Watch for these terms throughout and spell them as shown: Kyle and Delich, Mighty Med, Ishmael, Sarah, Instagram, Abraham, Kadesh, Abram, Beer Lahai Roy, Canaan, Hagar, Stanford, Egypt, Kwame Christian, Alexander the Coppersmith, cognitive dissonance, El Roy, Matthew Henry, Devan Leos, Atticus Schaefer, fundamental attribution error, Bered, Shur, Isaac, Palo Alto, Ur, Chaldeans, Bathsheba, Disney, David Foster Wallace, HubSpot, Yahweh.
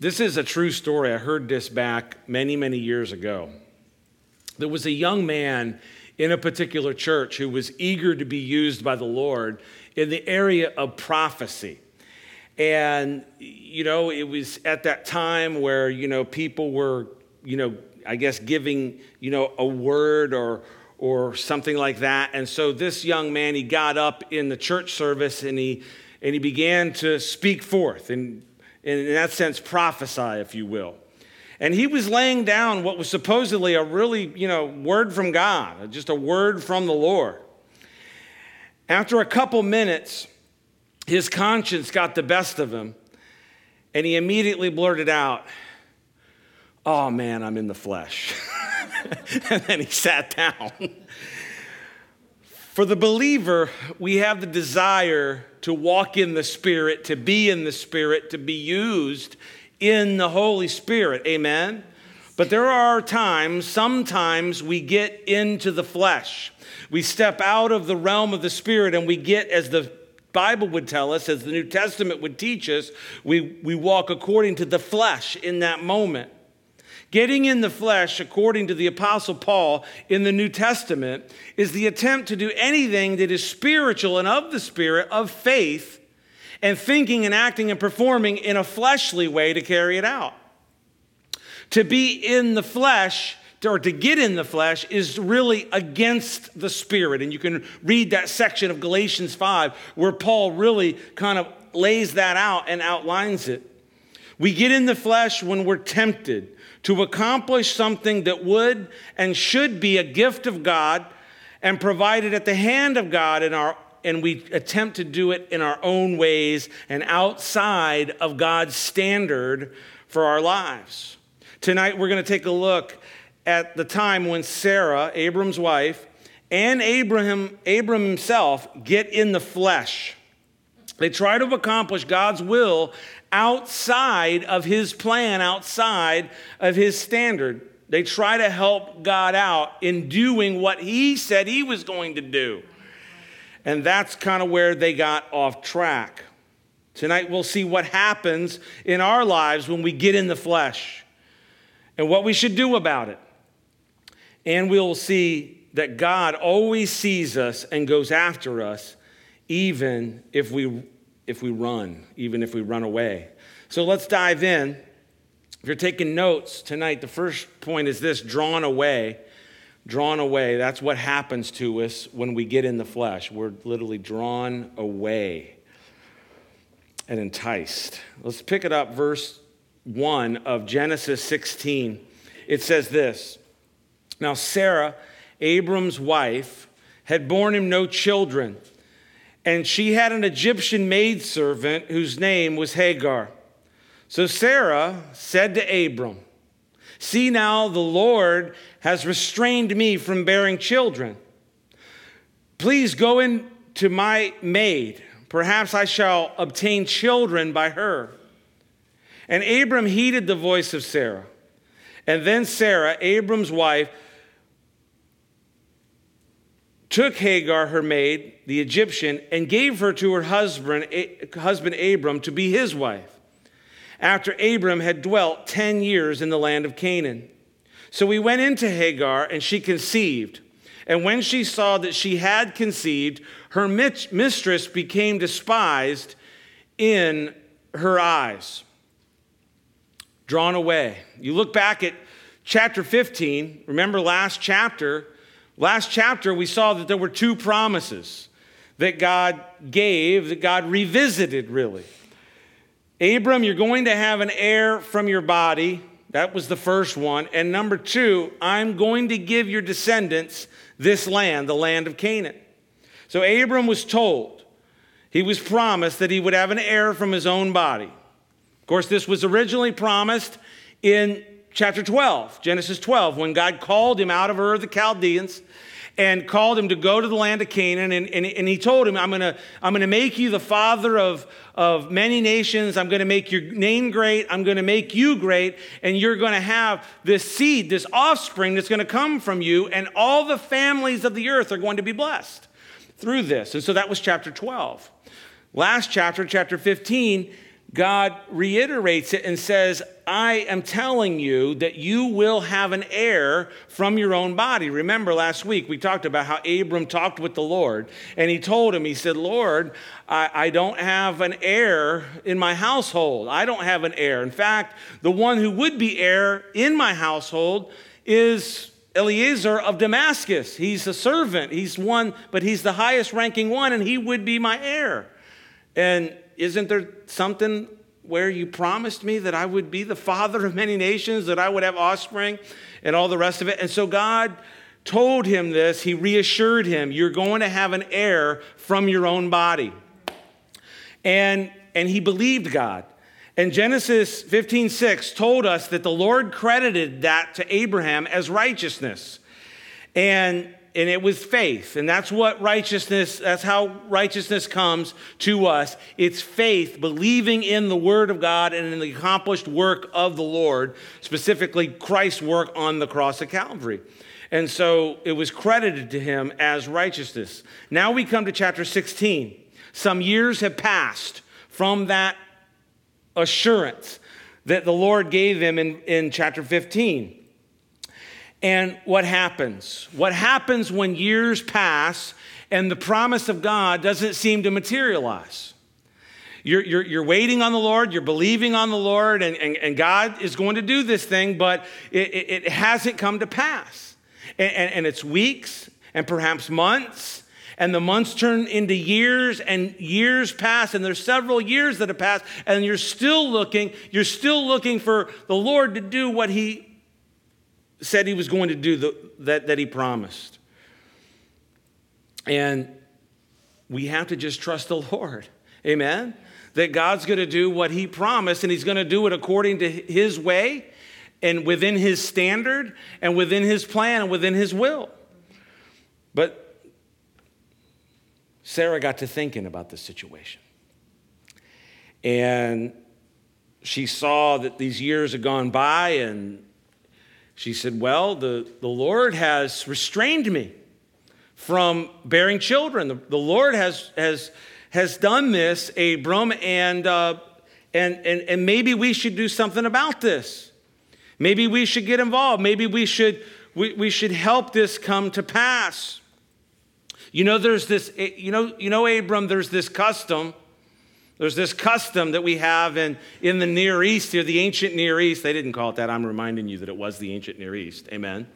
This is a true story. I heard this back many, many years ago. There was a young man in a particular church who was eager to be used by the Lord in the area of prophecy. And, you know, it was at that time where, you know, people were, you know, I guess giving, you know, a word or something like that. And so this young man, he got up in the church service and he began to speak forth and in that sense, prophesy, if you will. And he was laying down what was supposedly a really, you know, word from God, just a word from the Lord. After a couple minutes, his conscience got the best of him, and he immediately blurted out, "Oh man, I'm in the flesh." And then he sat down. For the believer, we have the desire to walk in the Spirit, to be in the Spirit, to be used in the Holy Spirit. Amen? But there are times, sometimes we get into the flesh. We step out of the realm of the Spirit and we get, as the Bible would tell us, as the New Testament would teach us, we walk according to the flesh in that moment. Getting in the flesh, according to the Apostle Paul in the New Testament, is the attempt to do anything that is spiritual and of the Spirit, of faith, and thinking and acting and performing in a fleshly way to carry it out. To be in the flesh, or to get in the flesh, is really against the Spirit. And you can read that section of Galatians 5 where Paul really kind of lays that out and outlines it. We get in the flesh when we're tempted to accomplish something that would and should be a gift of God and provided at the hand of God, and we attempt to do it in our own ways and outside of God's standard for our lives. Tonight we're going to take a look at the time when Sarah, Abram's wife, and Abram himself get in the flesh. They try to accomplish God's will outside of his plan, outside of his standard. They try to help God out in doing what he said he was going to do. And that's kind of where they got off track. Tonight we'll see what happens in our lives when we get in the flesh and what we should do about it. And we'll see that God always sees us and goes after us, even if we run, even if we run away. So let's dive in. If you're taking notes tonight, the first point is this: drawn away. Drawn away. That's what happens to us when we get in the flesh. We're literally drawn away and enticed. Let's pick it up, verse 1 of Genesis 16. It says this: "Now Sarah, Abram's wife, had borne him no children, and she had an Egyptian maidservant whose name was Hagar. So Sarah said to Abram, 'See now, the Lord has restrained me from bearing children. Please go in to my maid. Perhaps I shall obtain children by her.' And Abram heeded the voice of Sarah. And then Sarah, Abram's wife, took Hagar, her maid, the Egyptian, and gave her to her husband Abram to be his wife, after Abram had dwelt 10 years in the land of Canaan. So he went into Hagar, and she conceived. And when she saw that she had conceived, her mistress became despised in her eyes." Drawn away. You look back at chapter 15, remember last chapter, we saw that there were two promises that God gave, that God revisited, really. Abram, you're going to have an heir from your body. That was the first one. And number two, I'm going to give your descendants this land, the land of Canaan. So Abram was told, he was promised that he would have an heir from his own body. Of course, this was originally promised in chapter 12, Genesis 12, when God called him out of Ur of the Chaldeans and called him to go to the land of Canaan. And he told him, I'm going to make you the father of many nations. I'm going to make your name great. I'm going to make you great. And you're going to have this seed, this offspring that's going to come from you. And all the families of the earth are going to be blessed through this. And so that was chapter 12. Last chapter, chapter 15, God reiterates it and says, I am telling you that you will have an heir from your own body. Remember last week we talked about how Abram talked with the Lord, and he told him, he said, Lord, I don't have an heir in my household. I don't have an heir. In fact, the one who would be heir in my household is Eliezer of Damascus. He's a servant. He's one, but he's the highest ranking one, and he would be my heir. And isn't there something where you promised me that I would be the father of many nations, that I would have offspring and all the rest of it? And so God told him this. He reassured him, you're going to have an heir from your own body. And he believed God. And Genesis 15:6 told us that the Lord credited that to Abraham as righteousness. And it was faith. And that's what righteousness, that's how righteousness comes to us. It's faith, believing in the word of God and in the accomplished work of the Lord, specifically Christ's work on the cross at Calvary. And so it was credited to him as righteousness. Now we come to chapter 16. Some years have passed from that assurance that the Lord gave him in chapter 15. And what happens? What happens when years pass and the promise of God doesn't seem to materialize? You're waiting on the Lord, you're believing on the Lord, and God is going to do this thing, but it hasn't come to pass. And it's weeks and perhaps months, and the months turn into years, and years pass, and there's several years that have passed, and you're still looking for the Lord to do what he said he was going to do, that he promised. And we have to just trust the Lord. Amen? That God's going to do what he promised, and he's going to do it according to his way and within his standard and within his plan and within his will. But Sarah got to thinking about this situation. And she saw that these years had gone by, and she said, well, the Lord has restrained me from bearing children. The Lord has done this, Abram, and maybe we should do something about this. Maybe we should get involved. Maybe we should help this come to pass. You know, there's this, you know, Abram, there's this custom that we have in the Near East here, the ancient Near East. They didn't call it that. I'm reminding you that it was the ancient Near East. Amen.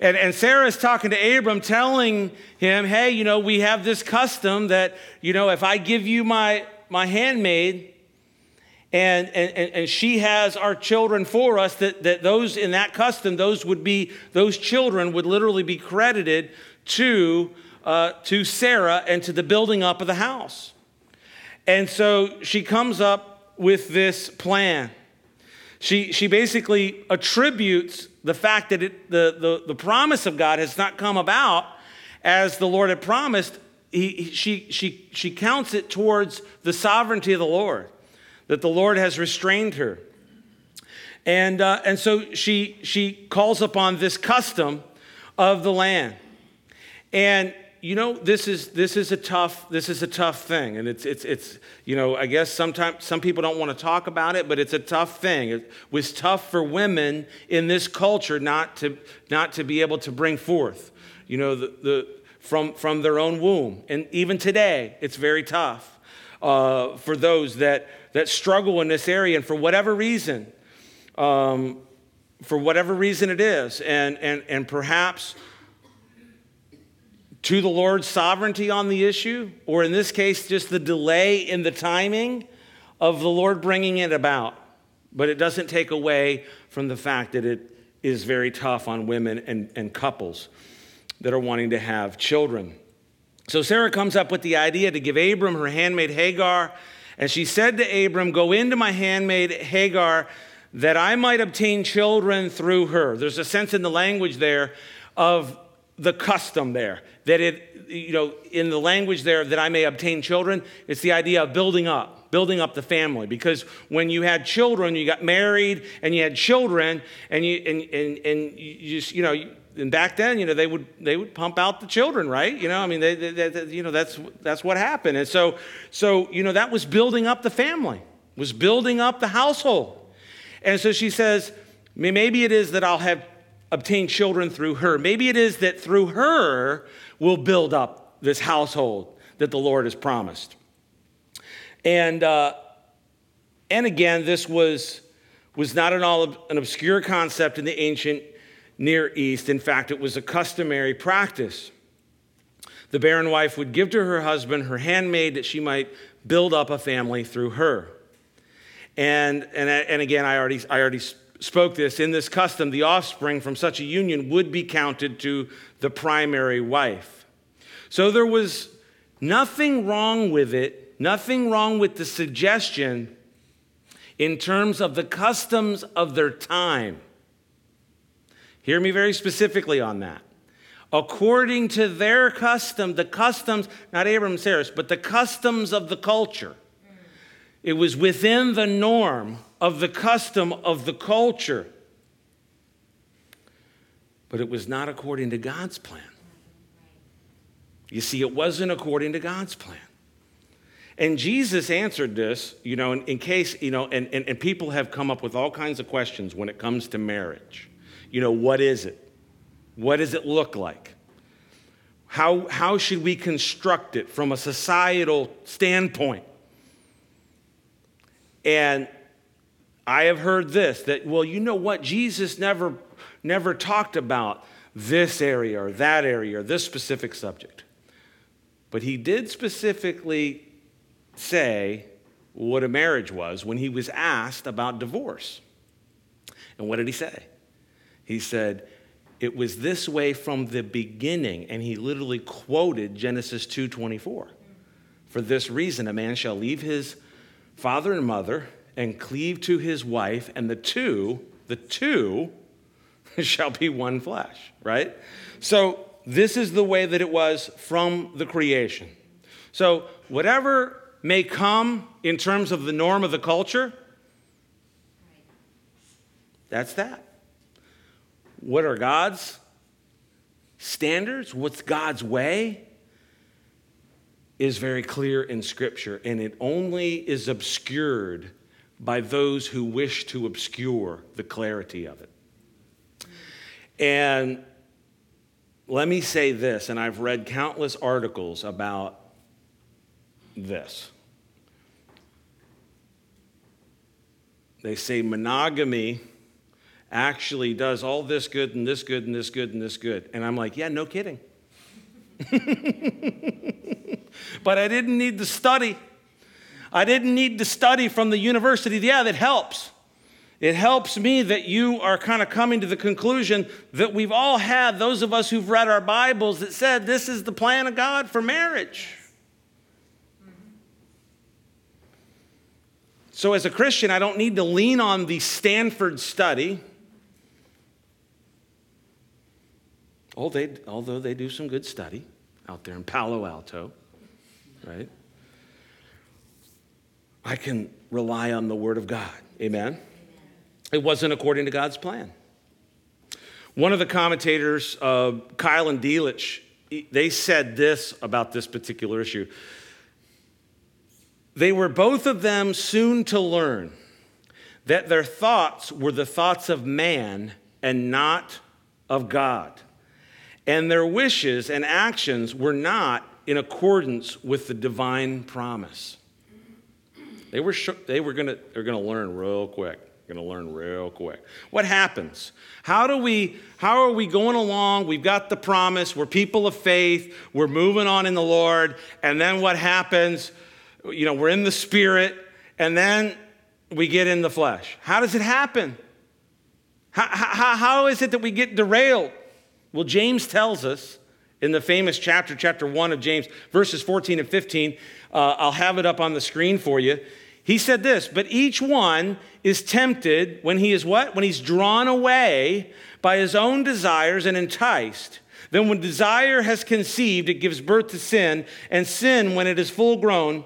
And Sarah's talking to Abram, telling him, hey, you know, we have this custom that, you know, if I give you my handmaid and she has our children for us, that those in that custom, those children would literally be credited to Sarah and to the building up of the house. And so she comes up with this plan. She basically attributes the fact that the promise of God has not come about as the Lord had promised. She counts it towards the sovereignty of the Lord, that the Lord has restrained her. And so she calls upon this custom of the land. And you know, this is a tough thing, and it's you know, I guess sometimes some people don't want to talk about it, but it's a tough thing. It was tough for women in this culture not to be able to bring forth, you know, from their own womb, and even today it's very tough for those that struggle in this area, and for whatever reason, it is, and perhaps to the Lord's sovereignty on the issue, or in this case, just the delay in the timing of the Lord bringing it about. But it doesn't take away from the fact that it is very tough on women and couples that are wanting to have children. So Sarah comes up with the idea to give Abram her handmaid Hagar, and she said to Abram, go into my handmaid Hagar, that I might obtain children through her. There's a sense in the language there of the custom there, that it, you know, in the language there, that I may obtain children. It's the idea of building up the family. Because when you had children, you got married and you had children, and you just, you know, and back then, you know, they would pump out the children, right? You know, I mean, they you know, that's what happened. And so, you know, that was building up the family. was building up the household. And so she says, maybe it is that I'll have obtained children through her. Maybe it is that through her we'll build up this household that the Lord has promised. And again, this was not an obscure concept in the ancient Near East. In fact, it was a customary practice. The barren wife would give to her husband her handmaid that she might build up a family through her. And again, I already spoke this. In this custom, the offspring from such a union would be counted to the primary wife. So there was nothing wrong with it, nothing wrong with the suggestion in terms of the customs of their time. Hear me very specifically on that. According to their custom, the customs, not Abram and Sarah's, but the customs of the culture. It was within the norm of the custom of the culture. But it was not according to God's plan. You see, it wasn't according to God's plan. And Jesus answered this, in case, and people have come up with all kinds of questions when it comes to marriage. What is it? What does it look like? How should we construct it from a societal standpoint? And I have heard this, that, well, you know what? Jesus never talked about this area or that area or this specific subject. But he did specifically say what a marriage was when he was asked about divorce. And what did he say? He said, it was this way from the beginning. And he literally quoted Genesis 2:24. For this reason, a man shall leave his father and mother and cleave to his wife, and the two shall be one flesh, right? So this is the way that it was from the creation. So whatever may come in terms of the norm of the culture, that's that. What are God's standards? What's God's way? Is very clear in Scripture, and it only is obscured by those who wish to obscure the clarity of it. And let me say this, and I've read countless articles about this. They say monogamy actually does all this good and this good and this good and this good. And I'm like, yeah, no kidding. But I didn't need to study. I didn't need to study from the university. Yeah, that helps. It helps me that you are kind of coming to the conclusion that we've all had, those of us who've read our Bibles, that said this is the plan of God for marriage. So as a Christian, I don't need to lean on the Stanford study. Although they do some good study out there in Palo Alto, right? I can rely on the Word of God. Amen? It wasn't according to God's plan. One of the commentators, Kyle and Delich, they said this about this particular issue. They were both of them soon to learn that their thoughts were the thoughts of man and not of God. And their wishes and actions were not in accordance with the divine promise. They're going to learn real quick. What happens? How are we going along? We've got the promise. We're people of faith. We're moving on in the Lord. And then what happens? We're in the Spirit, and then we get in the flesh. How does it happen? How is it that we get derailed? Well, James tells us in the famous chapter 1 of James, verses 14 and 15. I'll have it up on the screen for you. He said this, but each one is tempted when he is what? When he's drawn away by his own desires and enticed. Then when desire has conceived, it gives birth to sin, and sin, when it is full grown,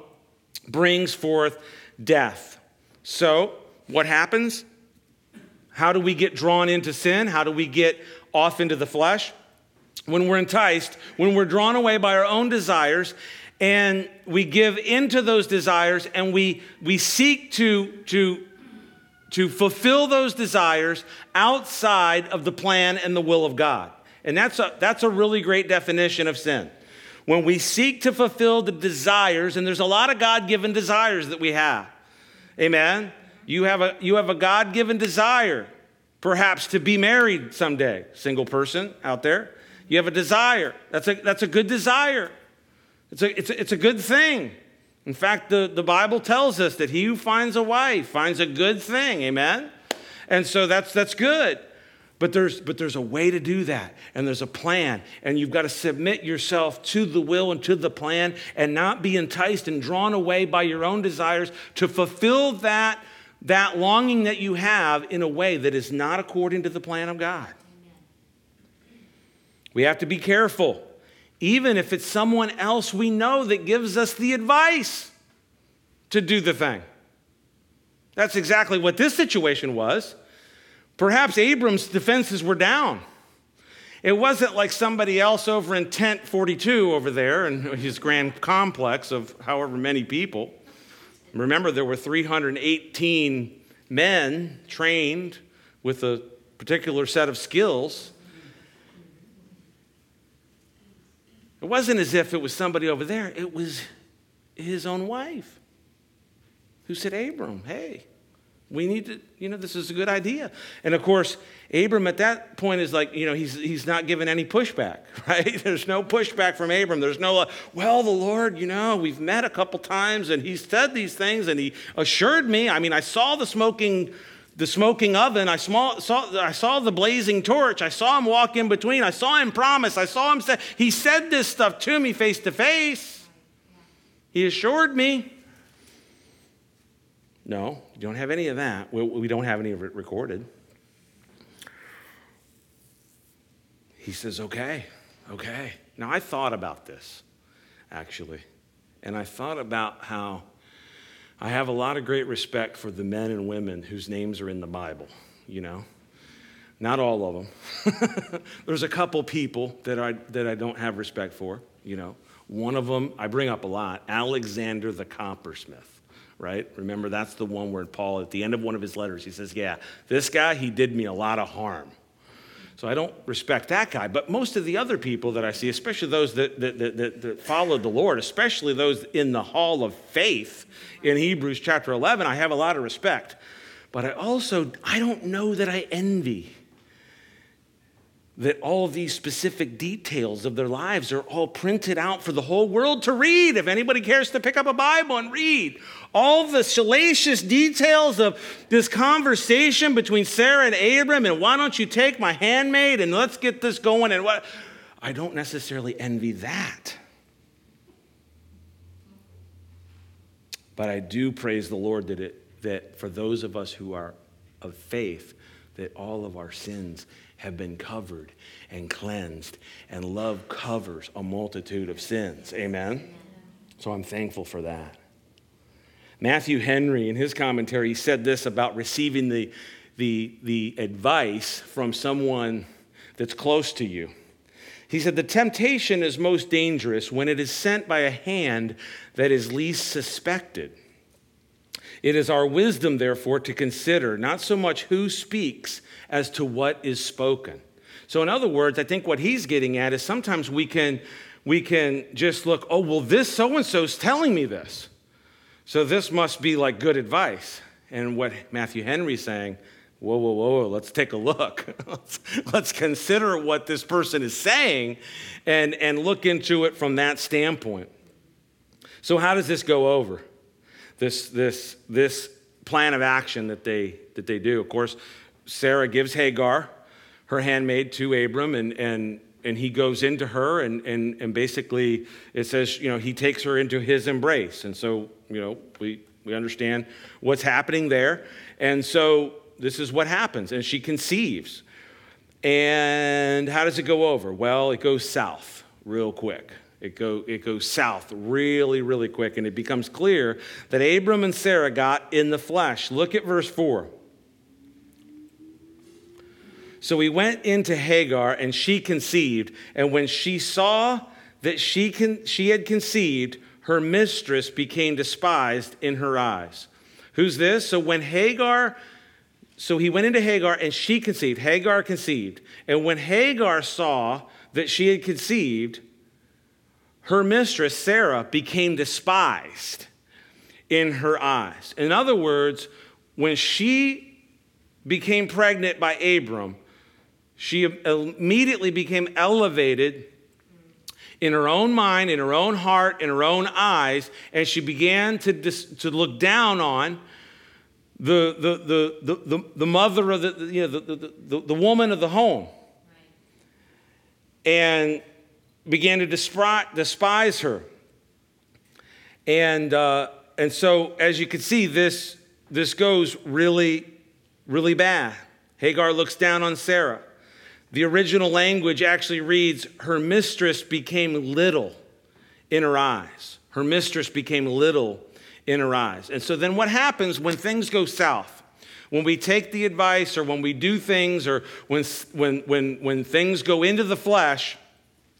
brings forth death. So what happens? How do we get drawn into sin? How do we get off into the flesh? When we're enticed, when we're drawn away by our own desires and we give into those desires, and we seek to fulfill those desires outside of the plan and the will of God. And that's a really great definition of sin. When we seek to fulfill the desires, and there's a lot of God-given desires that we have. Amen? You have a God-given desire, perhaps to be married someday, single person out there. You have a desire. That's a good desire. It's a good thing. In fact, the Bible tells us that he who finds a wife finds a good thing. Amen? And so that's good. But there's a way to do that, and there's a plan, and you've got to submit yourself to the will and to the plan and not be enticed and drawn away by your own desires to fulfill that longing that you have in a way that is not according to the plan of God. We have to be careful, even if it's someone else we know that gives us the advice to do the thing. That's exactly what this situation was. Perhaps Abram's defenses were down. It wasn't like somebody else over in tent 42 over there in his grand complex of however many people. Remember, there were 318 men trained with a particular set of skills. It wasn't as if it was somebody over there. It was his own wife who said, Abram, hey, we need to, this is a good idea. And of course, Abram at that point is like, he's not given any pushback, right? There's no pushback from Abram. There's no, the Lord, we've met a couple times and he said these things and he assured me. I mean, I saw the smoking oven. I saw the blazing torch. I saw him walk in between. I saw him promise. I saw him say, he said this stuff to me face to face. He assured me. No, you don't have any of that. We don't have any of it recorded. He says, okay. Now, I thought about this, actually. And I thought about how I have a lot of great respect for the men and women whose names are in the Bible, Not all of them. There's a couple people that I don't have respect for, One of them, I bring up a lot, Alexander the Coppersmith. Right? Remember, that's the one where Paul, at the end of one of his letters, he says, yeah, this guy, he did me a lot of harm. So I don't respect that guy. But most of the other people that I see, especially those that followed the Lord, especially those in the hall of faith in Hebrews chapter 11, I have a lot of respect. But I don't know that I envy that all these specific details of their lives are all printed out for the whole world to read. If anybody cares to pick up a Bible and read all the salacious details of this conversation between Sarah and Abram, and why don't you take my handmaid and let's get this going, and what? I don't necessarily envy that. But I do praise the Lord that for those of us who are of faith, that all of our sins have been covered and cleansed, and love covers a multitude of sins. Amen? So I'm thankful for that. Matthew Henry, in his commentary, said this about receiving the advice from someone that's close to you. He said, the temptation is most dangerous when it is sent by a hand that is least suspected. It is our wisdom, therefore, to consider not so much who speaks as to what is spoken. So in other words, I think what he's getting at is sometimes we can just look, this so-and-so's telling me this, so this must be like good advice. And what Matthew Henry's saying, whoa, let's take a look. Let's consider what this person is saying and look into it from that standpoint. So how does this go over? This plan of action that they do. Of course, Sarah gives Hagar, her handmaid, to Abram, and he goes into her, and basically it says, he takes her into his embrace. And so, we understand what's happening there. And so this is what happens. And she conceives. And how does it go over? Well, it goes south real quick. It goes south really, really quick, and it becomes clear that Abram and Sarah got in the flesh. Look at verse 4. So he went into Hagar, and she conceived, and when she saw that she had conceived, her mistress became despised in her eyes. Who's this? So he went into Hagar and she conceived. Hagar conceived. And when Hagar saw that she had conceived, her mistress, Sarah, became despised in her eyes. In other words, when she became pregnant by Abram, she immediately became elevated in her own mind, in her own heart, in her own eyes, and she began to look down on the mother of the woman of the home, and began to despise her. And so, as you can see, this goes really, really bad. Hagar looks down on Sarah. The original language actually reads, her mistress became little in her eyes. Her mistress became little in her eyes. And so then what happens when things go south? When we take the advice, or when we do things, or when things go into the flesh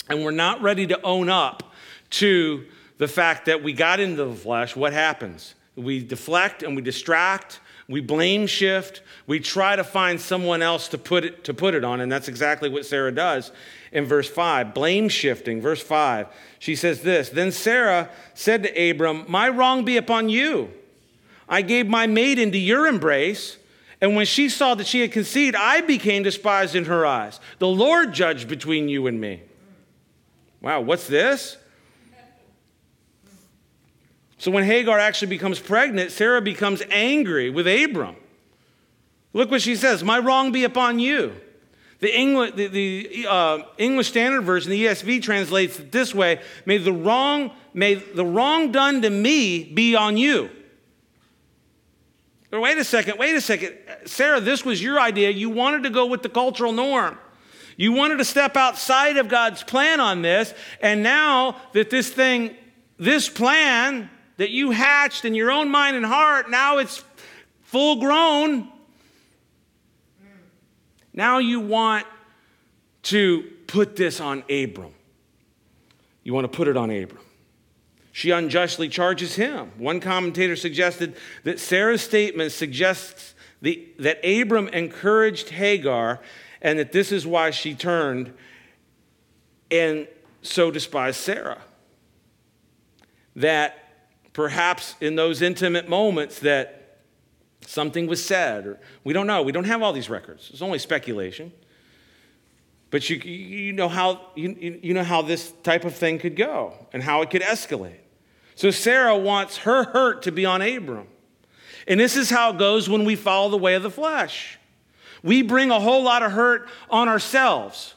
and we're not ready to own up to the fact that we got into the flesh, what happens? We deflect and we distract. We blame shift. We try to find someone else to put it on, and that's exactly what Sarah does in verse 5. Blame shifting, verse 5. She says this, "Then Sarah said to Abram, 'My wrong be upon you. I gave my maid into your embrace, and when she saw that she had conceived, I became despised in her eyes. The Lord judge between you and me.'" Wow, what's this? So when Hagar actually becomes pregnant, Sarah becomes angry with Abram. Look what she says, "My wrong be upon you." The English Standard Version, the ESV, translates it this way, may the wrong done to me be on you. But wait a second. Sarah, this was your idea. You wanted to go with the cultural norm. You wanted to step outside of God's plan on this, and now that this plan that you hatched in your own mind and heart, now it's full grown. Now you want to put this on Abram. You want to put it on Abram. She unjustly charges him. One commentator suggested that Sarah's statement suggests that Abram encouraged Hagar, and that this is why she turned and so despised Sarah. That perhaps in those intimate moments that something was said, or we don't know. We don't have all these records. It's only speculation. But you know how this type of thing could go and how it could escalate. So Sarah wants her hurt to be on Abram. And this is how it goes when we follow the way of the flesh. We bring a whole lot of hurt on ourselves.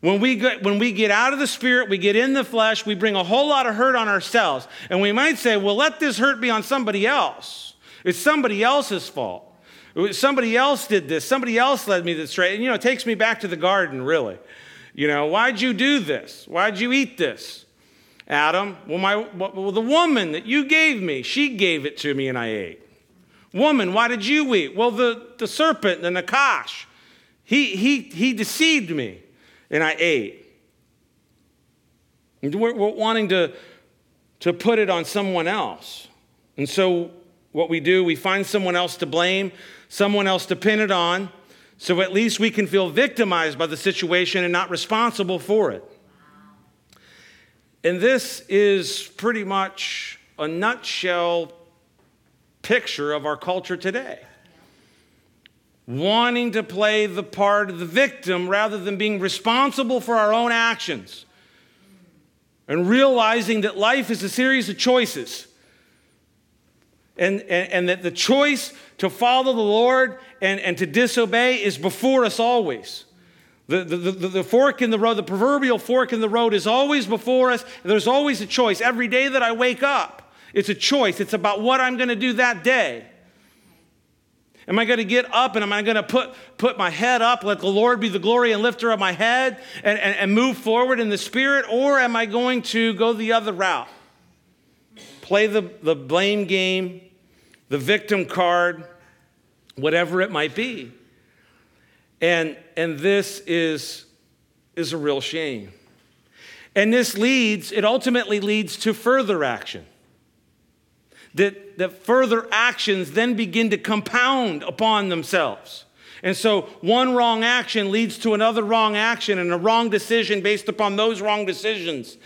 When we get out of the spirit, we get in the flesh, we bring a whole lot of hurt on ourselves. And we might say, well, let this hurt be on somebody else. It's somebody else's fault. Somebody else did this. Somebody else led me this straight. And, it takes me back to the garden, really. Why'd you do this? Why'd you eat this, Adam? Well, the woman that you gave me, she gave it to me and I ate. Woman, why did you eat? Well, the serpent, the Nakash, he deceived me. And I ate. And we're wanting to put it on someone else. And so what we do, we find someone else to blame, someone else to pin it on, so at least we can feel victimized by the situation and not responsible for it. And this is pretty much a nutshell picture of our culture today. Wanting to play the part of the victim rather than being responsible for our own actions. And realizing that life is a series of choices. And that the choice to follow the Lord and to disobey is before us always. The fork in the road, the proverbial fork in the road is always before us. There's always a choice. Every day that I wake up, it's a choice. It's about what I'm going to do that day. Am I going to get up and am I going to put my head up, let the Lord be the glory and lifter of my head and move forward in the spirit? Or am I going to go the other route? Play the blame game, the victim card, whatever it might be. And this is a real shame. And this leads, it ultimately leads to further action. That further actions then begin to compound upon themselves. And so one wrong action leads to another wrong action and a wrong decision based upon those wrong decisions.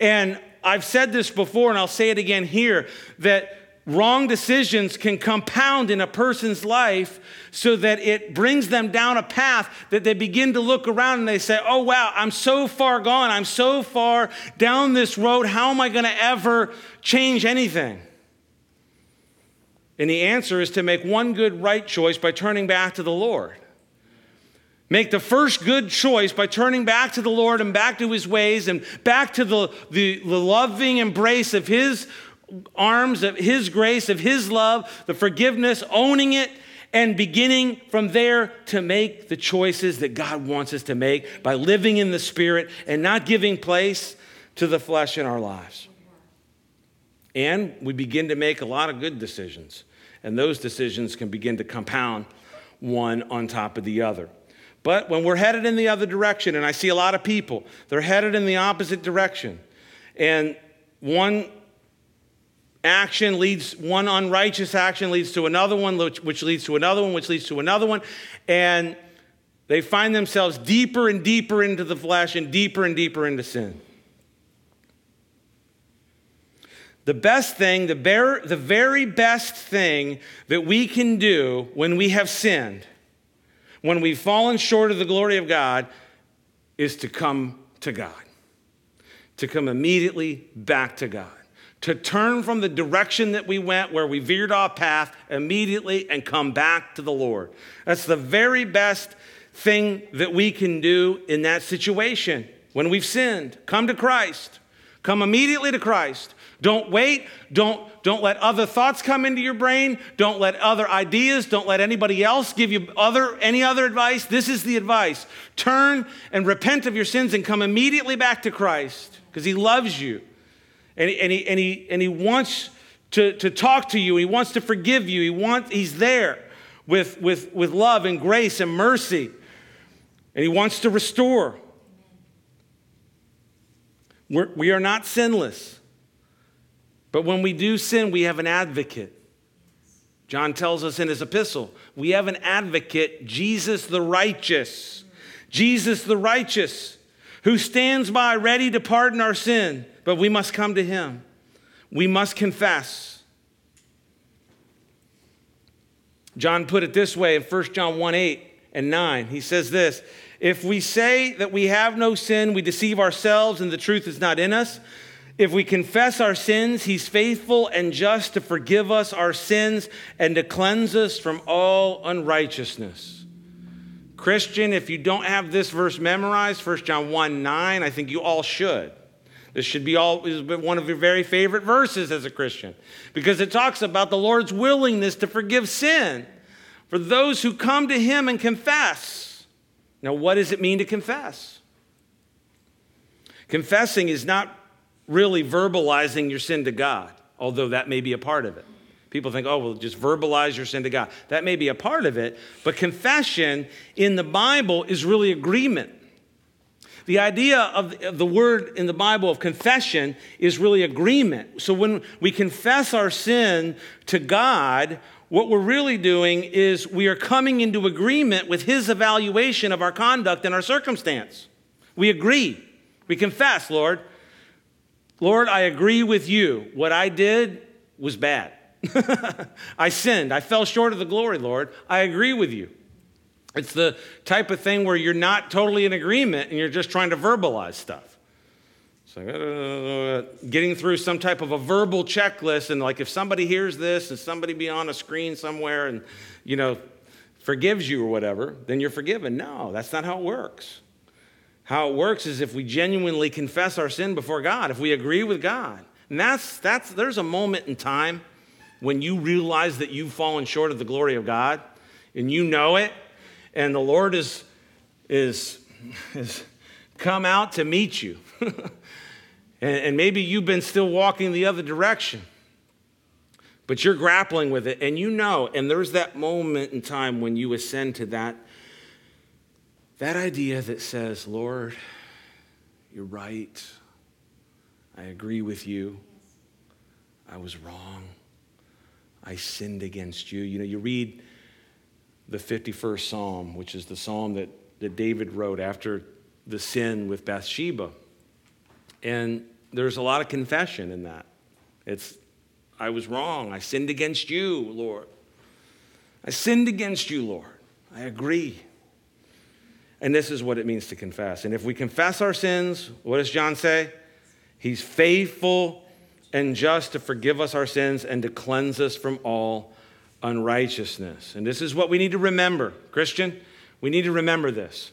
And I've said this before, and I'll say it again here, that wrong decisions can compound in a person's life so that it brings them down a path that they begin to look around and they say, oh, wow, I'm so far gone. I'm so far down this road. How am I going to ever change anything? And the answer is to make one good right choice by turning back to the Lord. Make the first good choice by turning back to the Lord and back to his ways and back to the loving embrace of his arms, of his grace, of his love, the forgiveness, owning it, and beginning from there to make the choices that God wants us to make by living in the Spirit and not giving place to the flesh in our lives. And we begin to make a lot of good decisions, and those decisions can begin to compound one on top of the other. But when we're headed in the other direction, and I see a lot of people, they're headed in the opposite direction, and one action leads, one unrighteous action leads to another one, which leads to another one, which leads to another one, and they find themselves deeper and deeper into the flesh and deeper into sin. The best thing, the very best thing that we can do when we have sinned, when we've fallen short of the glory of God, is to come to God, to come immediately back to God, to turn from the direction that we went where we veered off path immediately and come back to the Lord. That's the very best thing that we can do in that situation when we've sinned. Come to Christ. Come immediately to Christ. Don't wait. Don't let other thoughts come into your brain. Don't let other ideas. Don't let anybody else give you any other advice. This is the advice. Turn and repent of your sins and come immediately back to Christ because he loves you. And he wants to talk to you. He wants to forgive you. He's there with love and grace and mercy. And he wants to restore. We are not sinless. But when we do sin, we have an advocate. John tells us in his epistle, we have an advocate, Jesus the righteous. Jesus the righteous, who stands by ready to pardon our sin. But we must come to him. We must confess. John put it this way in 1 John 1:8-9. He says this, if we say that we have no sin, we deceive ourselves and the truth is not in us. If we confess our sins, he's faithful and just to forgive us our sins and to cleanse us from all unrighteousness. Christian, if you don't have this verse memorized, 1 John 1:9, I think you all should. This should be one of your very favorite verses as a Christian because it talks about the Lord's willingness to forgive sin for those who come to him and confess. Now, what does it mean to confess? Confessing is not really verbalizing your sin to God, although that may be a part of it. People think, oh, well, just verbalize your sin to God. That may be a part of it, but confession in the Bible is really agreement. The idea of the word in the Bible of confession is really agreement. So when we confess our sin to God, what we're really doing is we are coming into agreement with his evaluation of our conduct and our circumstance. We agree. We confess, Lord. Lord, I agree with you. What I did was bad. I sinned. I fell short of the glory, Lord. I agree with you. It's the type of thing where you're not totally in agreement and you're just trying to verbalize stuff. It's like getting through some type of a verbal checklist, and like if somebody hears this and somebody be on a screen somewhere and, you know, forgives you or whatever, then you're forgiven. No, that's not how it works. How it works is if we genuinely confess our sin before God, if we agree with God. And there's a moment in time when you realize that you've fallen short of the glory of God and you know it. And the Lord is come out to meet you. and maybe you've been still walking the other direction. But you're grappling with it. And you know, and there's that moment in time when you ascend to that idea that says, Lord, you're right. I agree with you. I was wrong. I sinned against you. You know, you read the 51st Psalm, which is the psalm that David wrote after the sin with Bathsheba. And there's a lot of confession in that. It's, I was wrong. I sinned against you, Lord. I sinned against you, Lord. I agree. And this is what it means to confess. And if we confess our sins, what does John say? He's faithful and just to forgive us our sins and to cleanse us from all unrighteousness. And this is what we need to remember, Christian. We need to remember this.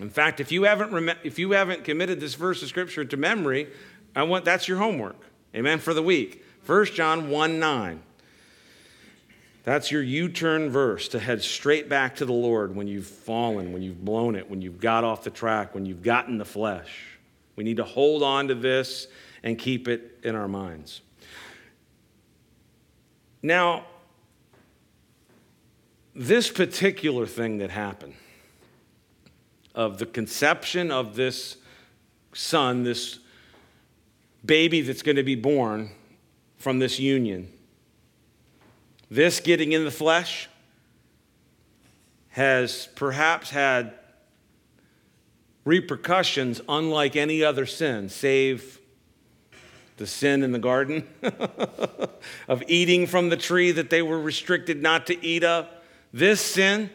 In fact, if you haven't committed this verse of Scripture to memory, that's your homework. Amen, for the week. 1 John 1:9. That's your U-turn verse to head straight back to the Lord when you've fallen, when you've blown it, when you've got off the track, when you've gotten the flesh. We need to hold on to this and keep it in our minds. Now, this particular thing that happened of the conception of this son, this baby that's going to be born from this union, this getting in the flesh has perhaps had repercussions unlike any other sin, save the sin in the garden of eating from the tree that they were restricted not to eat of. This sin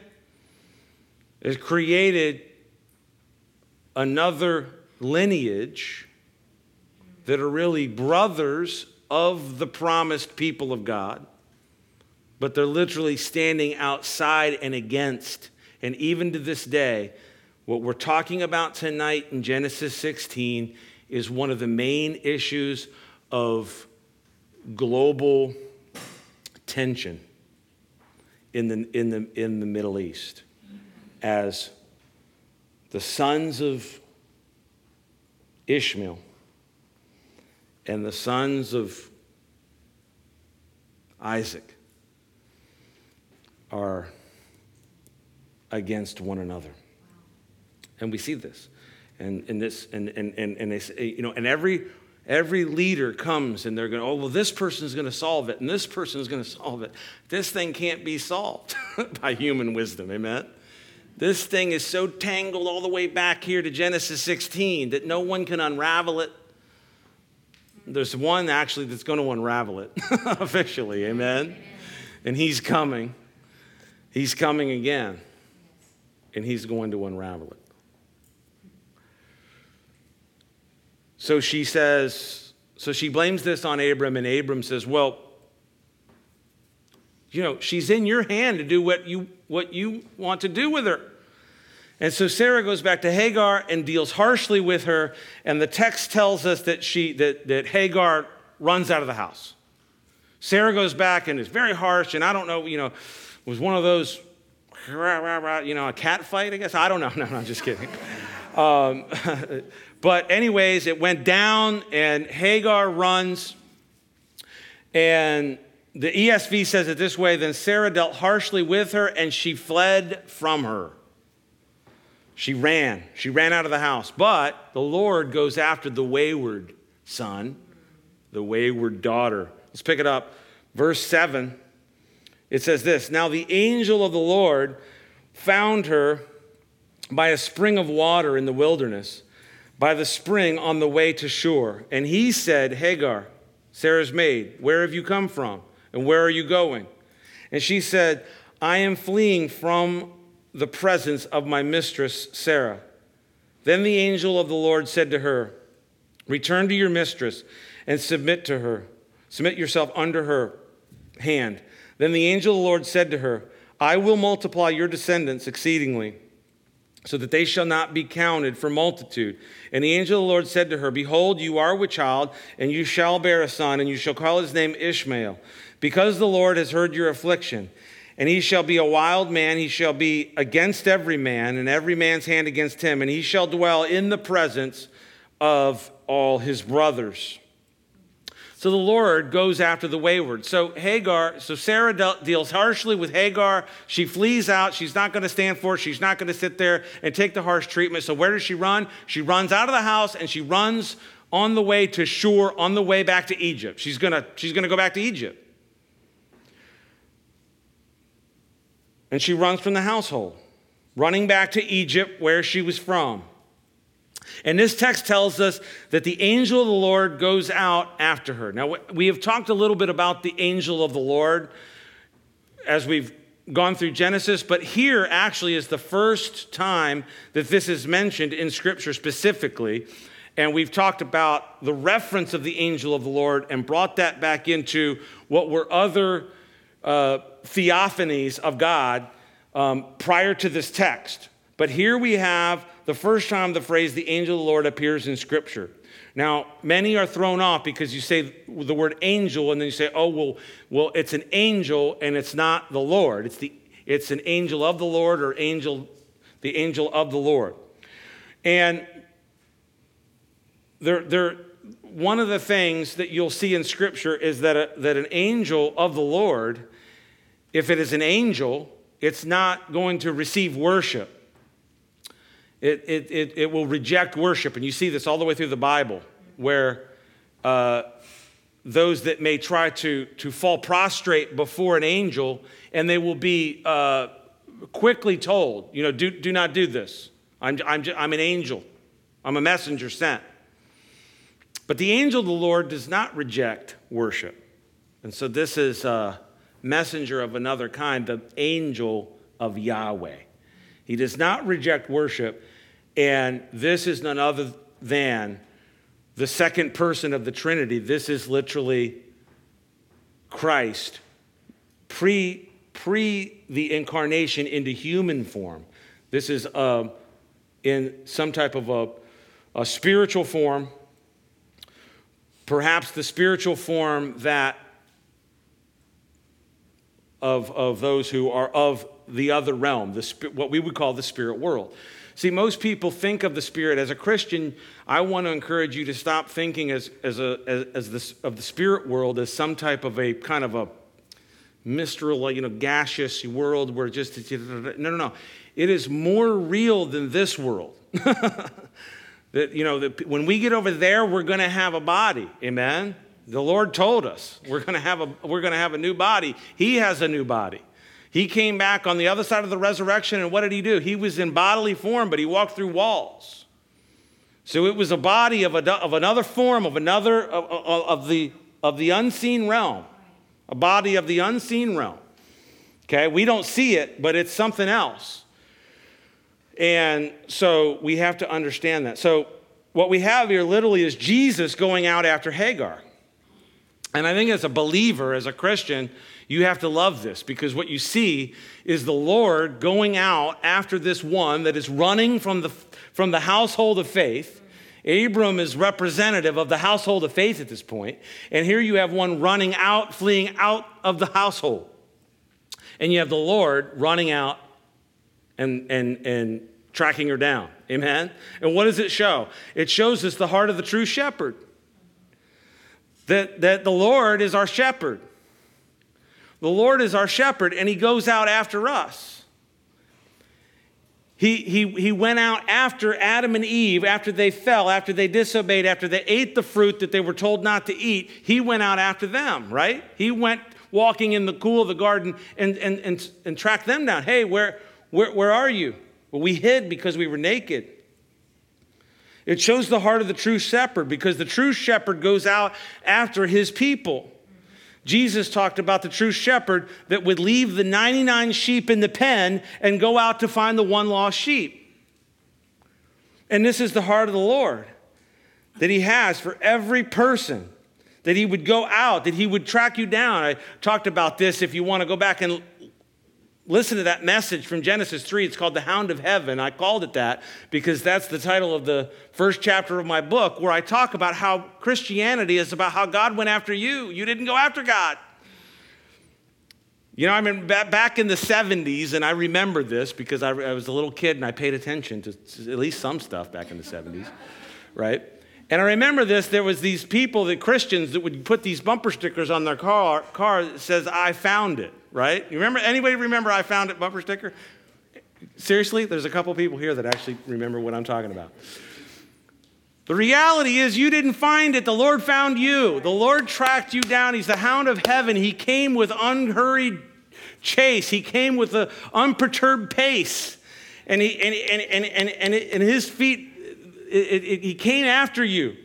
has created another lineage that are really brothers of the promised people of God, but they're literally standing outside and against. And even to this day, what we're talking about tonight in Genesis 16 is one of the main issues of global tension in the Middle East, as the sons of Ishmael and the sons of Isaac are against one another. And we see this. And they say, you know, and every leader comes and they're going, oh, well, this person's going to solve it, and this person's going to solve it. This thing can't be solved by human wisdom, amen? This thing is so tangled all the way back here to Genesis 16 that no one can unravel it. There's one actually that's going to unravel it officially, amen? And he's coming. He's coming again. And he's going to unravel it. So she says, so she blames this on Abram, and Abram says, well, you know, she's in your hand to do what you want to do with her. And so Sarah goes back to Hagar and deals harshly with her, and the text tells us that that Hagar runs out of the house. Sarah goes back and is very harsh, and I don't know, you know, it was one of those, you know, a cat fight, I guess? I don't know. No, I'm just kidding. But anyways, it went down, and Hagar runs, and the ESV says it this way: then Sarah dealt harshly with her, and she fled from her. She ran out of the house. But the Lord goes after the wayward son, the wayward daughter. Let's pick it up. Verse 7, it says this: now the angel of the Lord found her by a spring of water in the wilderness, by the spring on the way to Shur. And he said, Hagar, Sarah's maid, where have you come from? And where are you going? And she said, I am fleeing from the presence of my mistress, Sarah. Then the angel of the Lord said to her, return to your mistress and submit to her. Submit yourself under her hand. Then the angel of the Lord said to her, I will multiply your descendants exceedingly, so that they shall not be counted for multitude. And the angel of the Lord said to her, behold, you are with child, and you shall bear a son, and you shall call his name Ishmael, because the Lord has heard your affliction. And he shall be a wild man, he shall be against every man, and every man's hand against him, and he shall dwell in the presence of all his brothers. So the Lord goes after the wayward. So Sarah deals harshly with Hagar. She flees out. She's not going to stand for it. She's not going to sit there and take the harsh treatment. So where does she run? She runs out of the house, and she runs on the way to Shur, on the way back to Egypt. She's going to go back to Egypt. And she runs from the household, running back to Egypt where she was from. And this text tells us that the angel of the Lord goes out after her. Now, we have talked a little bit about the angel of the Lord as we've gone through Genesis, but here actually is the first time that this is mentioned in Scripture specifically. And we've talked about the reference of the angel of the Lord and brought that back into what were other theophanies of God prior to this text. But here we have the first time the phrase, the angel of the Lord, appears in Scripture. Now, many are thrown off because you say the word angel, and then you say, oh, well, it's an angel, and it's not the Lord. It's an angel of the Lord, or the angel of the Lord. And one of the things that you'll see in Scripture is that an angel of the Lord, if it is an angel, it's not going to receive worship. It will reject worship. And you see this all the way through the Bible, where those that may try to fall prostrate before an angel, and they will be quickly told, do not do this. I'm an angel. I'm a messenger sent. But the angel of the Lord does not reject worship. And so this is a messenger of another kind, the angel of Yahweh. He does not reject worship, and this is none other than the second person of the Trinity. This is literally Christ, pre the incarnation into human form. This is in some type of a spiritual form, perhaps the spiritual form that of those who are of the other realm, what we would call the spirit world. See, most people think of the spirit. As a Christian, I want to encourage you to stop thinking of the spirit world as some type of a kind of a mystical, gaseous world where just no. It is more real than this world. That when we get over there, we're going to have a body. Amen. The Lord told us we're going to have a new body. He has a new body. He came back on the other side of the resurrection, and what did he do? He was in bodily form, but he walked through walls. So it was a body of another form, of the unseen realm, a body of the unseen realm. Okay, we don't see it, but it's something else. And so we have to understand that. So what we have here literally is Jesus going out after Hagar. And I think as a believer, as a Christian, you have to love this, because what you see is the Lord going out after this one that is running from the household of faith. Abram is representative of the household of faith at this point. And here you have one running out, fleeing out of the household. And you have the Lord running out and tracking her down. Amen? And what does it show? It shows us the heart of the true shepherd. That the Lord is our shepherd. The Lord is our shepherd, and he goes out after us. He went out after Adam and Eve, after they fell, after they disobeyed, after they ate the fruit that they were told not to eat. He went out after them, right? He went walking in the cool of the garden and tracked them down. Hey, where are you? Well, we hid because we were naked. It shows the heart of the true shepherd, because the true shepherd goes out after his people. Jesus talked about the true shepherd that would leave the 99 sheep in the pen and go out to find the one lost sheep. And this is the heart of the Lord that he has for every person, that he would go out, that he would track you down. I talked about this. If you want to go back and listen to that message from Genesis 3. It's called The Hound of Heaven. I called it that because that's the title of the first chapter of my book, where I talk about how Christianity is about how God went after you. You didn't go after God. I mean, back in the 70s, and I remember this because I was a little kid and I paid attention to at least some stuff back in the 70s, right? And I remember this, there was these people, the Christians, that would put these bumper stickers on their car that says, I found it, right? You remember? Anybody remember I found it bumper sticker? Seriously, there's a couple people here that actually remember what I'm talking about. The reality is you didn't find it. The Lord found you. The Lord tracked you down. He's the hound of heaven. He came with unhurried chase. He came with an unperturbed pace. And his feet, he came after you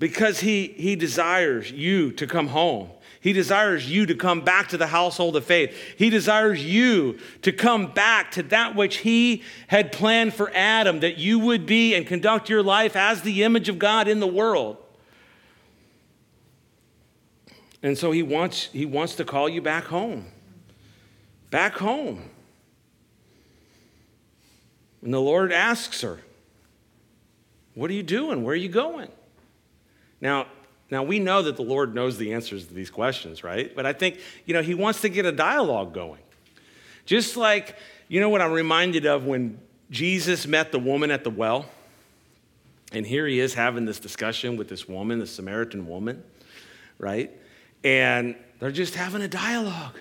because he desires you to come home. He desires you to come back to the household of faith. He desires you to come back to that which he had planned for Adam, that you would be and conduct your life as the image of God in the world. And so he wants to call you back home. Back home. And the Lord asks her, what are you doing? Where are you going? Now we know that the Lord knows the answers to these questions, right? But I think, he wants to get a dialogue going. Just like, what I'm reminded of when Jesus met the woman at the well, and here he is having this discussion with this woman, the Samaritan woman, right? And they're just having a dialogue.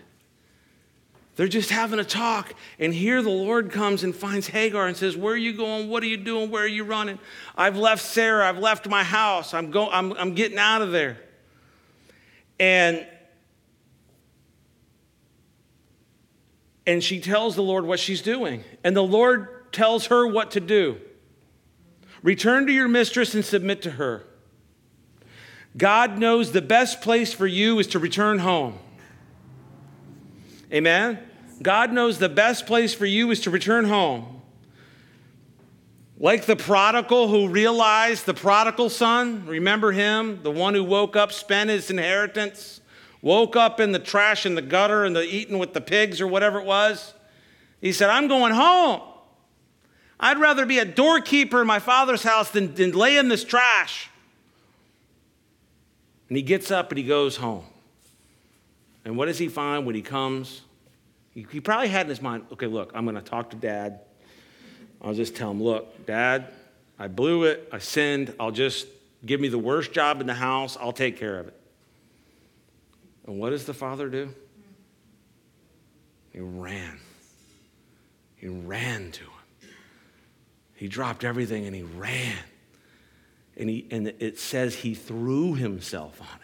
They're just having a talk, and here the Lord comes and finds Hagar and says, where are you going? What are you doing? Where are you running? I've left Sarah. I've left my house. I'm getting out of there. And she tells the Lord what she's doing, and the Lord tells her what to do. Return to your mistress and submit to her. God knows the best place for you is to return home. Amen? God knows the best place for you is to return home. Like the prodigal who realized the prodigal son, remember him? The one who woke up, spent his inheritance, woke up in the trash in the gutter and the eating with the pigs or whatever it was. He said, I'm going home. I'd rather be a doorkeeper in my father's house than lay in this trash. And he gets up and he goes home. And what does he find when he comes? He probably had in his mind, okay, look, I'm going to talk to Dad. I'll just tell him, look, Dad, I blew it. I sinned. I'll just give me the worst job in the house. I'll take care of it. And what does the father do? He ran. He ran to him. He dropped everything and he ran. And it says he threw himself on him.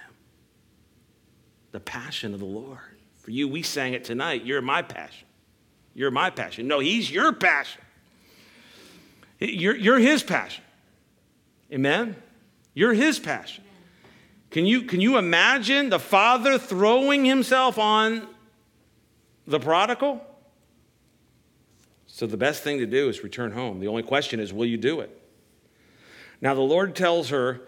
The passion of the Lord. For you, we sang it tonight. You're my passion. You're my passion. No, he's your passion. You're his passion. Amen? You're his passion. Can you imagine the father throwing himself on the prodigal? So the best thing to do is return home. The only question is, will you do it? Now the Lord tells her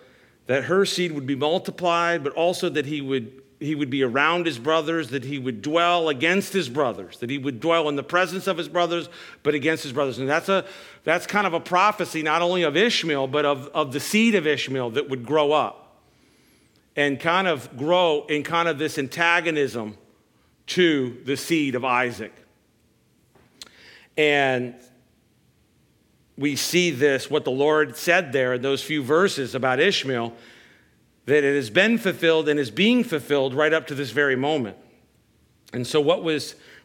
that her seed would be multiplied, but also that he would be around his brothers, that he would dwell against his brothers, that he would dwell in the presence of his brothers, but against his brothers. And that's kind of a prophecy not only of Ishmael, but of the seed of Ishmael that would grow up and kind of grow in kind of this antagonism to the seed of Isaac. And we see this, what the Lord said there in those few verses about Ishmael, that it has been fulfilled and is being fulfilled right up to this very moment. And so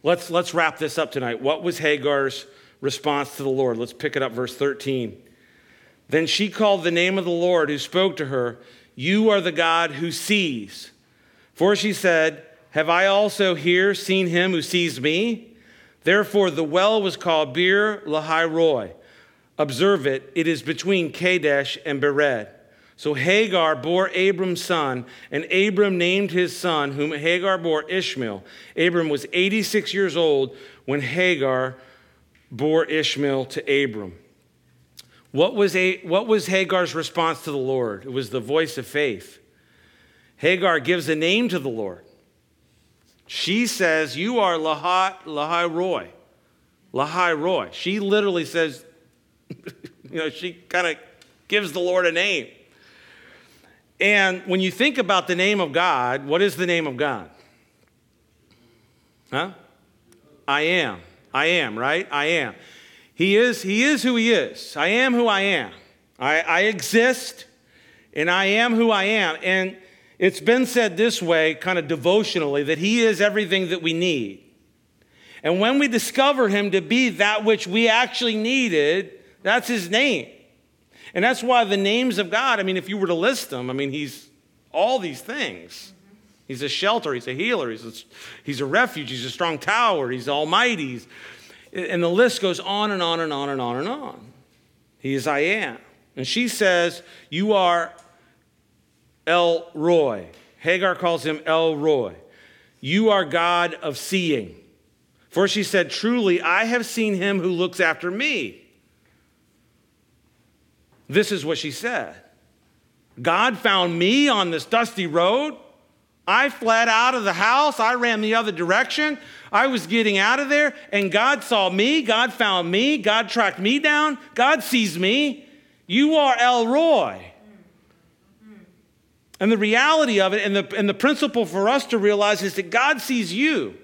let's wrap this up tonight. What was Hagar's response to the Lord? Let's pick it up, verse 13. Then she called the name of the Lord who spoke to her, you are the God who sees. For she said, have I also here seen him who sees me? Therefore the well was called Beer Lahai Roy. Observe it, it is between Kadesh and Bered. So Hagar bore Abram's son, and Abram named his son, whom Hagar bore, Ishmael. Abram was 86 years old when Hagar bore Ishmael to Abram. What was Hagar's response to the Lord? It was the voice of faith. Hagar gives a name to the Lord. She says, you are Lahai Roy. Lahai Roy. She literally says, she kind of gives the Lord a name. And when you think about the name of God, what is the name of God? Huh? I am, right? I am. He is who he is. I am who I am. I exist, and I am who I am. And it's been said this way, kind of devotionally, that he is everything that we need. And when we discover him to be that which we actually needed, that's his name. And that's why the names of God, I mean, if you were to list them, I mean, he's all these things. He's a shelter. He's a healer. He's a refuge. He's a strong tower. He's almighty. And the list goes on and on and on and on and on. He is I am. And she says, you are El Roy. Hagar calls him El Roy. You are God of seeing. For she said, truly, I have seen him who looks after me. This is what she said. God found me on this dusty road. I fled out of the house. I ran the other direction. I was getting out of there, and God saw me. God found me. God tracked me down. God sees me. You are El Roy. And the reality of it, and the principle for us to realize is that God sees you.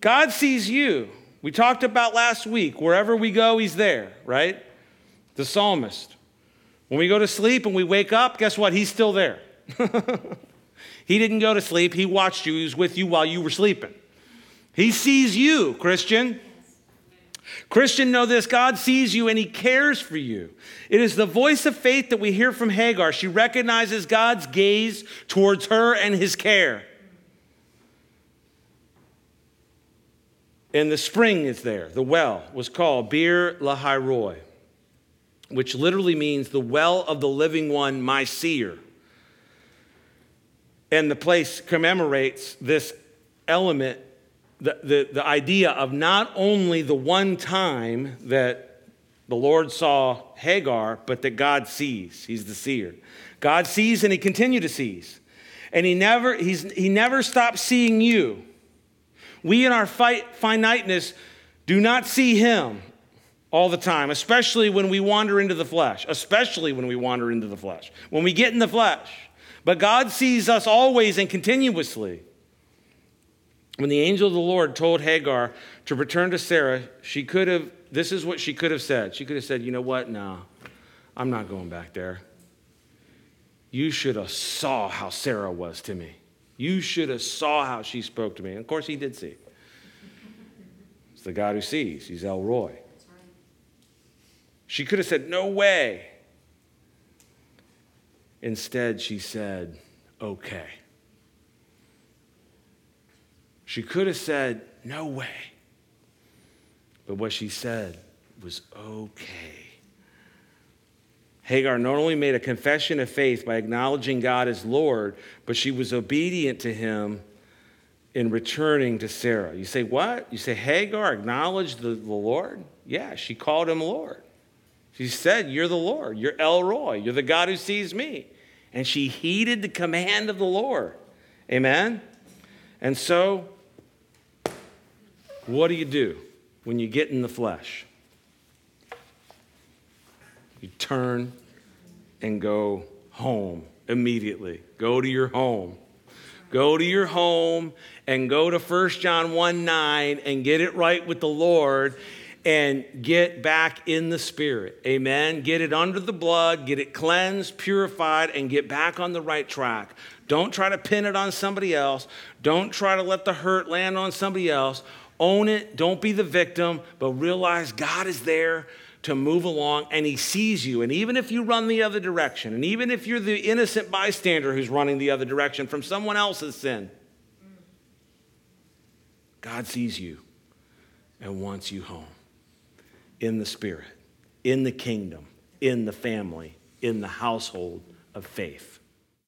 God sees you. We talked about last week, wherever we go, he's there, right? The psalmist. When we go to sleep and we wake up, guess what? He's still there. He didn't go to sleep. He watched you. He was with you while you were sleeping. He sees you, Christian. Christian, know this. God sees you and he cares for you. It is the voice of faith that we hear from Hagar. She recognizes God's gaze towards her and his care. And the spring is there. The well was called Beer Lahai Roy, which literally means the well of the living one, my seer. And the place commemorates this element, the idea of not only the one time that the Lord saw Hagar, but that God sees. He's the seer. God sees and he continues to see. And he never stops seeing you. We in our finiteness do not see him all the time, especially when we wander into the flesh, when we get in the flesh. But God sees us always and continuously. When the angel of the Lord told Hagar to return to Sarah, this is what she could have said. She could have said, you know what? No, I'm not going back there. You should have saw how Sarah was to me. You should have saw how she spoke to me. And of course, he did see. It's the God who sees. He's El Roy. Right. She could have said, no way. Instead, she said, okay. She could have said, no way. But what she said was, okay. Hagar not only made a confession of faith by acknowledging God as Lord, but she was obedient to him in returning to Sarah. You say, what? You say, Hagar acknowledged the Lord? Yeah, she called him Lord. She said, you're the Lord. You're El Roy. You're the God who sees me. And she heeded the command of the Lord. Amen? And so, what do when you get in the flesh? You turn and go home immediately. Go to your home. Go to your home and go to 1 John 1:9 and get it right with the Lord and get back in the Spirit. Amen. Get it under the blood, get it cleansed, purified, and get back on the right track. Don't try to pin it on somebody else. Don't try to let the hurt land on somebody else. Own it. Don't be the victim, but realize God is there to move along, and he sees you. And even if you run the other direction, and even if you're the innocent bystander who's running the other direction from someone else's sin, God sees you and wants you home in the Spirit, in the kingdom, in the family, in the household of faith.